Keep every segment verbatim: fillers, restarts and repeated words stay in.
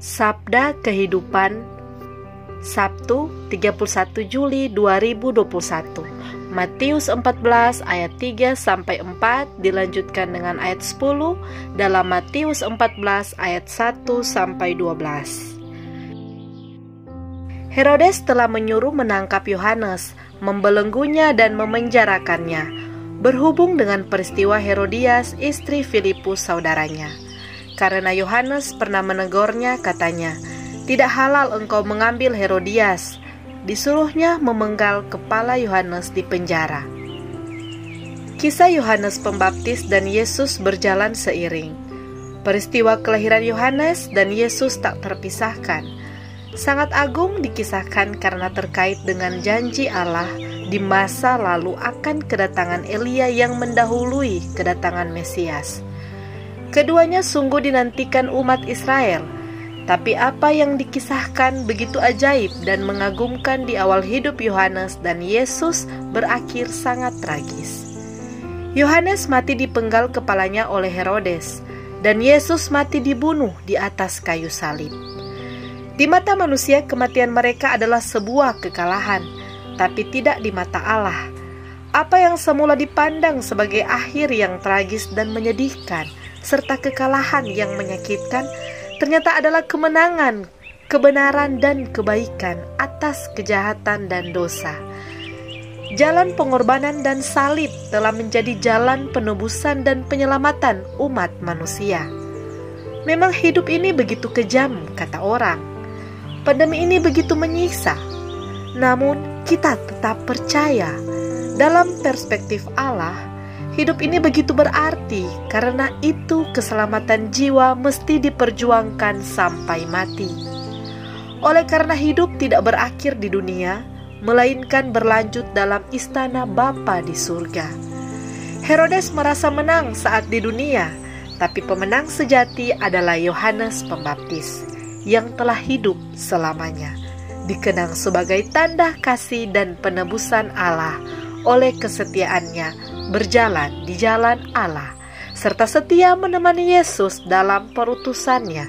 Sabda Kehidupan, Sabtu tiga puluh satu Juli dua ribu dua puluh satu, Matius empat belas ayat tiga sampai empat dilanjutkan dengan ayat sepuluh dalam Matius empat belas ayat satu sampai dua belas. Herodes telah menyuruh menangkap Yohanes, membelenggunya dan memenjarakannya, berhubung dengan peristiwa Herodias, istri Filipus saudaranya. Karena Yohanes pernah menegurnya, katanya, "Tidak halal engkau mengambil Herodias." Disuruhnya memenggal kepala Yohanes di penjara. Kisah Yohanes Pembaptis dan Yesus berjalan seiring. Peristiwa kelahiran Yohanes dan Yesus tak terpisahkan. Sangat agung dikisahkan karena terkait dengan janji Allah di masa lalu akan kedatangan Elia yang mendahului kedatangan Mesias. Keduanya sungguh dinantikan umat Israel, tapi apa yang dikisahkan begitu ajaib dan mengagumkan di awal hidup Yohanes dan Yesus berakhir sangat tragis. Yohanes mati dipenggal kepalanya oleh Herodes, dan Yesus mati dibunuh di atas kayu salib. Di mata manusia, kematian mereka adalah sebuah kekalahan, tapi tidak di mata Allah. Apa yang semula dipandang sebagai akhir yang tragis dan menyedihkan, serta kekalahan yang menyakitkan, ternyata adalah kemenangan, kebenaran dan kebaikan atas kejahatan dan dosa. Jalan pengorbanan dan salib telah menjadi jalan penebusan dan penyelamatan umat manusia. Memang hidup ini begitu kejam, kata orang. Pandemi ini begitu menyiksa. Namun kita tetap percaya dalam perspektif Allah. Hidup ini begitu berarti, karena itu keselamatan jiwa mesti diperjuangkan sampai mati. Oleh karena hidup tidak berakhir di dunia, melainkan berlanjut dalam istana Bapa di surga. Herodes merasa menang saat di dunia, tapi pemenang sejati adalah Yohanes Pembaptis, yang telah hidup selamanya, dikenang sebagai tanda kasih dan penebusan Allah oleh kesetiaannya berjalan di jalan Allah, serta setia menemani Yesus dalam perutusannya.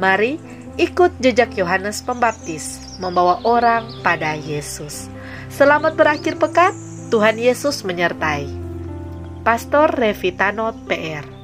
Mari ikut jejak Yohanes Pembaptis, membawa orang pada Yesus. Selamat berakhir pekan, Tuhan Yesus menyertai. Pastor Revitano P R.